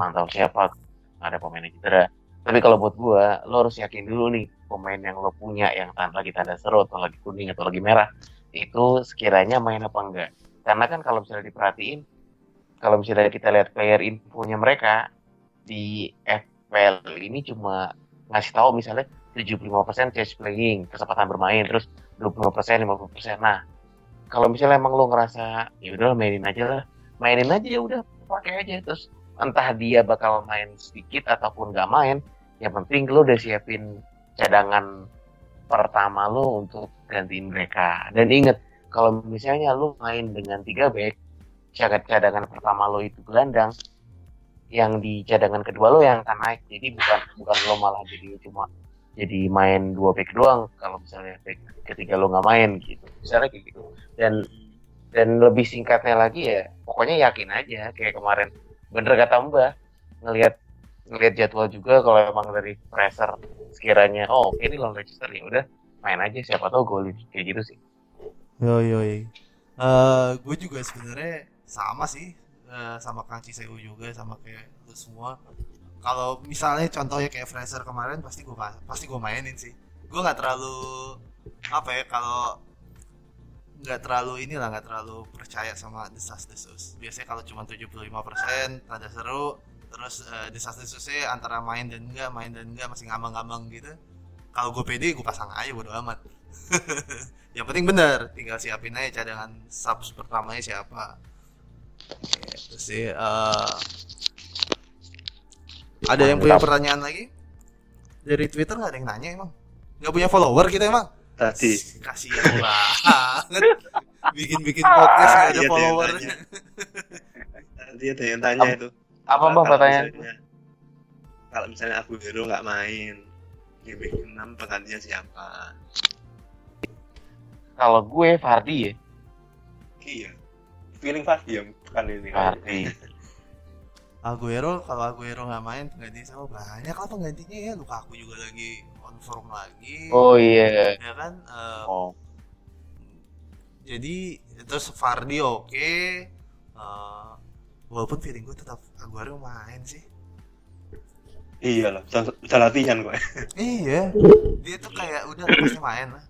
mantau siapa, nggak ada pemain yang cedera. Tapi kalau buat gue, lo harus yakin dulu nih pemain yang lo punya yang lagi tanda seru atau lagi kuning atau lagi merah itu sekiranya main apa enggak. Karena kan kalau misalnya diperhatiin, kalau misalnya kita lihat player infonya mereka di FPL ini cuma ngasih tahu misalnya 75% chance playing, kesempatan bermain, terus 20%, 50%. Nah, kalau misalnya emang lo ngerasa ya udah mainin aja ya udah, pakai aja. Terus entah dia bakal main sedikit ataupun nggak main, yang penting lo udah siapin cadangan pertama lo untuk gantiin mereka. Dan inget, kalau misalnya lo main dengan 3 back, cadangan pertama lo itu gelandang, yang di cadangan kedua lo yang akan naik. Jadi bukan lo malah jadi cuma jadi main 2 back doang kalau misalnya back ketiga lo nggak main gitu, misalnya kayak gitu. Dan lebih singkatnya lagi ya pokoknya yakin aja, kayak kemarin bener kata Mbak, ngelihat jadwal juga kalau emang dari Fraser sekiranya ini lawan Leicester ya udah main aja, siapa tahu golin, kayak gitu sih. Yoi. Gue juga sebenarnya sama sih, sama Kang Cisew juga, sama kayak lu semua. Kalau misalnya contohnya kayak Fraser kemarin pasti gue mainin sih. Gue nggak terlalu nggak terlalu percaya sama desas-desus. Biasanya kalau cuma 75% ada seru, terus desas-desusnya antara main dan enggak masih ngambang-ngambang gitu. Kalau gue pede gue pasang aja, bodo amat. Yang penting bener, tinggal siapin aja cadangan subs pertamanya siapa. Gitu sih. Ada yang punya pertanyaan lagi? Dari Twitter nggak ada yang nanya emang? Nggak punya follower kita emang? Tadi kasihan banget, bikin podcast nggak ada followernya. Tadi ada yang tanya itu. Apa Mbak pertanyaannya? Kalau misalnya Aguero nggak main, dia bikin 6 penggantinya siapa? Kalau gue Vardy ya. Iya, feeling Vardy ya kali ini. Vardy. Kalau Aguero nggak main pengganti sama banyak lah penggantinya ya, Lukaku juga lagi on form lagi. Oh iya. Yeah. Ya kan. Jadi terus Vardy okay. Walaupun feeling gue tetap Aguero main sih. Iyalah, bisa latihan gue. Iya. Dia tuh kayak udah pasti main lah.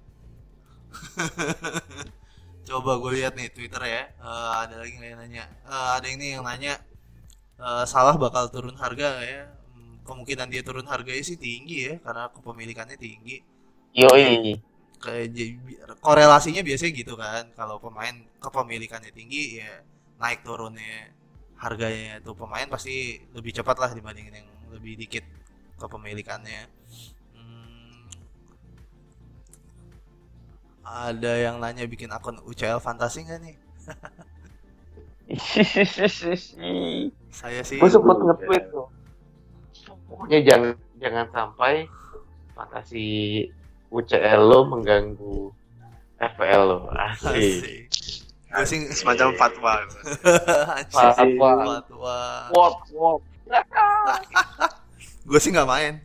Coba gue lihat nih Twitter ya. Ada lagi yang nanya. Ada ini yang nanya. Salah bakal turun harga ya. Kemungkinan dia turun harganya sih tinggi ya, karena kepemilikannya tinggi. Yoi. Korelasinya biasanya gitu kan. Kalau pemain kepemilikannya tinggi ya, naik turunnya harganya tuh pemain pasti lebih cepat lah dibandingin yang lebih dikit kepemilikannya. Ada yang nanya bikin akun UCL Fantasi nggak nih? Saya sih gue sempat nge-tweet tuh, pokoknya jangan sampai fantasi UCL lo mengganggu FPL lo. Asik. Gue sih semacam fatwa. Wop. Gue sih nggak main.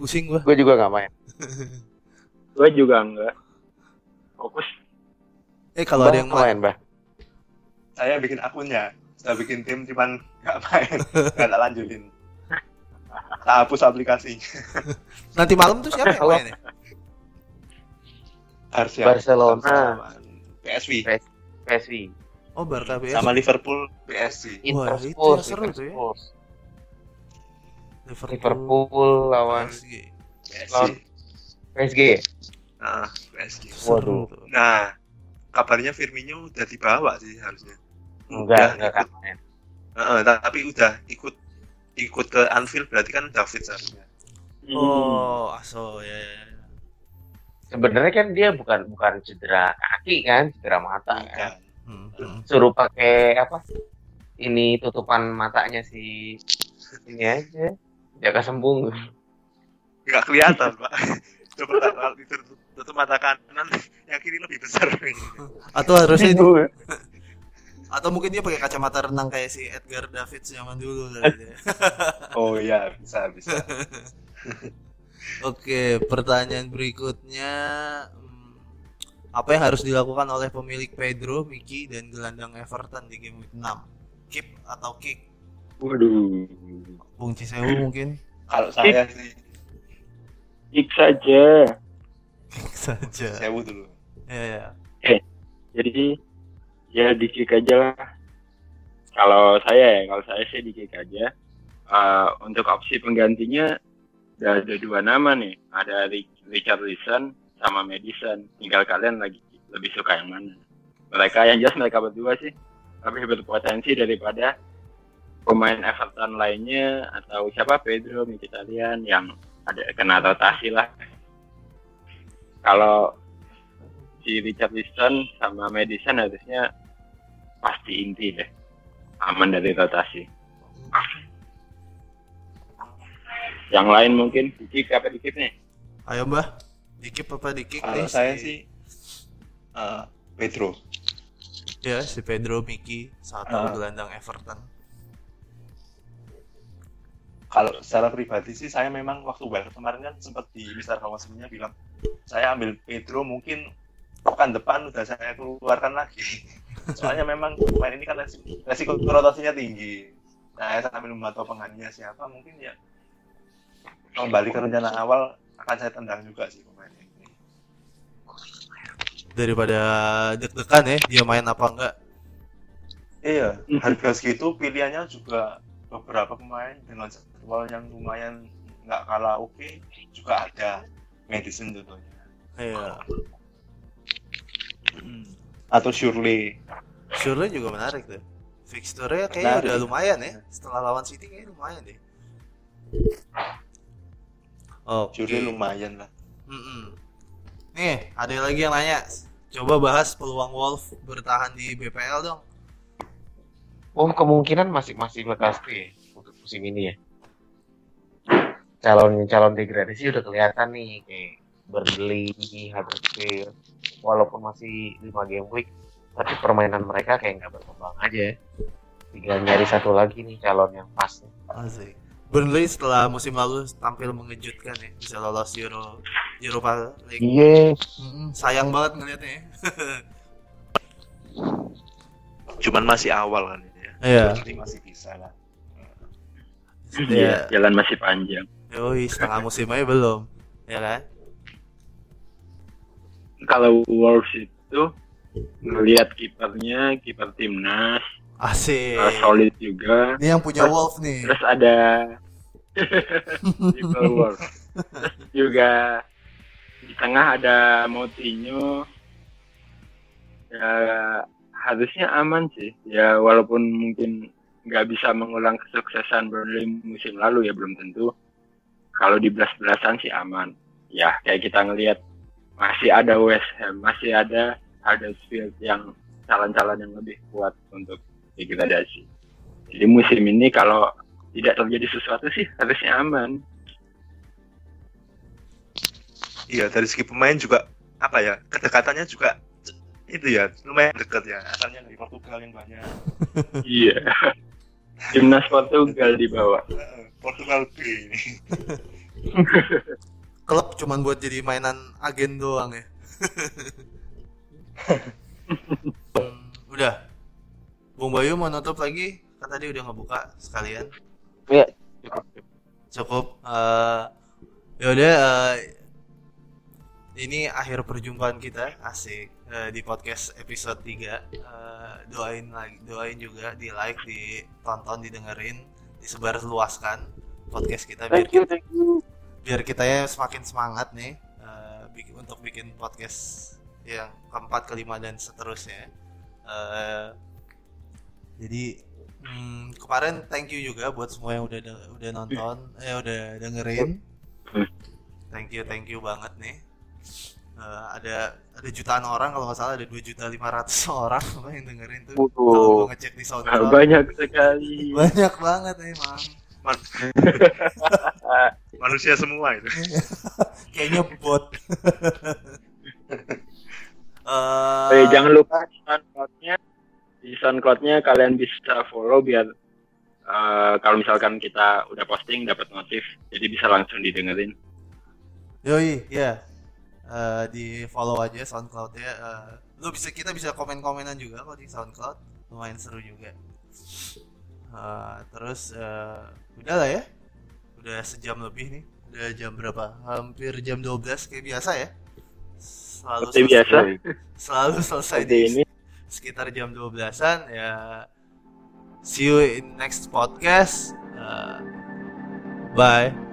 Pusing gue. Gue juga nggak main. Gue juga nggak fokus. Kalau ada yang main, Mbak. Saya bikin akunnya, saya bikin tim, cuman nggak main, nggak lanjutin. Saya hapus aplikasi. Nanti malam tuh siapa yang mainnya? Barcelona, PSV. Oh, Barca PSV. Sama Liverpool, PSG. Wah, itu seru tuh ya. Liverpool lawan PSG. Nah, PSG. Waduh. Nah, kabarnya Firmino udah dibawa sih harusnya. Enggak ikut. Tapi udah ikut ke Anfield, berarti kan David seharusnya. Oh, aso ya. Sebenarnya kan dia bukan cedera kaki kan, cedera mata kan. Suruh pakai apa? Ini tutupan matanya si ini aja. Jaga sembung. Enggak kelihatan, Pak. Coba tutup mata kanan, yang kiri lebih besar. Atau harusnya itu. Atau mungkin dia pakai kacamata renang kayak si Edgar Davids zaman dulu kali. Oh iya, bisa. Oke, pertanyaan berikutnya, apa yang harus dilakukan oleh pemilik Pedro, Miki, dan gelandang Everton di game week 6? Keep atau kick? Waduh. Bung Cisew mungkin? Kalau saya sih kick saja. Kick saja. Cisew dulu. Iya. Jadi ya di-kick aja lah. Kalau saya sih di-kick aja. Untuk opsi penggantinya ada dua nama nih, ada Richarlison sama Maddison. Tinggal kalian lagi lebih suka yang mana. Mereka berdua sih lebih berpotensi daripada pemain Everton lainnya atau siapa, Pedro, Mkhitaryan yang ada kena rotasi lah. Kalau si Richarlison sama Maddison harusnya pasti inti deh, aman dari rotasi. Yang lain mungkin dikip apa dikip nih? Ayo Mbah, dikip apa dikip? Kalau saya sih Pedro. Ya, si Pedro, Miki, satu gelandang Everton. Kalau secara pribadi sih saya memang waktu Wild kemarin kan sempat di Mister Kawasiminya bilang saya ambil Pedro, mungkin pekan depan udah saya keluarkan lagi. Soalnya memang main ini kan resiko rotasinya tinggi. Nah, saya sambil memantau penggantinya siapa, mungkin ya kembali ke rencana awal, akan saya tendang juga sih pemain ini. Daripada deg-degan ya, dia main apa enggak? Iya, harga segitu pilihannya juga beberapa pemain dengan jadwal yang lumayan nggak kalah oke, juga ada Maddison tentunya. Iya. Atau Surely juga menarik tuh. Fixture-nya kayaknya udah lumayan ya, setelah lawan City kayaknya lumayan deh. Okay. Jadi lumayan lah. Nih, ada lagi yang nanya. Coba bahas peluang Wolves bertahan di BPL dong. Oh, kemungkinan masih berkasti untuk musim ini ya. Calon degradasi udah kelihatan nih, kayak Bailey, Huddersfield. Walaupun masih 5 game week, tapi permainan mereka kayak nggak berkembang aja. Tinggal nyari satu lagi nih calon yang pas. Asik. Burnley setelah musim lalu tampil mengejutkan ya, bisa lolos Europa League. Iya. Sayang banget ngeliatnya ya. Cuman masih awal kan ya. Iya. Masih bisa lah. Iya, jalan masih panjang. Yoi, setengah musim aja belum. Ya kan? Kalau Wolves itu ngelihat kiper timnas. Asik. Solid juga. Ini yang punya Wolf nih. Terus ada Triple Wolf. Terus juga di tengah ada Moutinho. Ya harusnya aman sih. Ya walaupun mungkin nggak bisa mengulang kesuksesan Burnley musim lalu ya, belum tentu. Kalau di belas-belasan sih aman. Ya kayak kita ngelihat masih ada West Ham, masih ada Huddersfield yang calon-calon yang lebih kuat untuk degradasi. Jadi musim ini kalau tidak terjadi sesuatu sih harusnya aman. Iya, dari segi pemain juga apa ya, kedekatannya juga itu ya lumayan dekat ya, asalnya dari Portugal yang banyak. Iya. Timnas Portugal dibawa. Portugal B ini. Klub cuman buat jadi mainan agen doang ya. Udah. Bung Bayu mau nutup lagi, kan tadi udah ngebuka sekalian. Iya, cukup. Yaudah, ini akhir perjumpaan kita, asik, di podcast episode 3. Doain juga, di like, ditonton, didengerin, disebar luaskan podcast kita biar kita ya semakin semangat nih. untuk bikin podcast yang keempat, kelima dan seterusnya. Jadi kemarin thank you juga buat semua yang udah nonton, udah dengerin. Thank you banget nih. Ada jutaan orang, kalau nggak salah ada 2.500.000 orang yang dengerin tuh. Kalau gue ngecek di SoundCloud banyak sekali. Banyak banget emang. Manusia semua itu. Kayaknya bot. Jangan lupa di SoundCloud-nya kalian bisa follow biar kalau misalkan kita udah posting dapat notif, jadi bisa langsung didengerin. Yoi, ya. Di follow aja SoundCloud-nya. Kita bisa komen-komenan juga kok di SoundCloud, lumayan seru juga. Terus udah lah ya, udah sejam lebih nih, udah jam berapa? Hampir jam 12 kayak biasa ya. Selalu selesai di sekitar jam 12-an ya. See you in next podcast. Bye.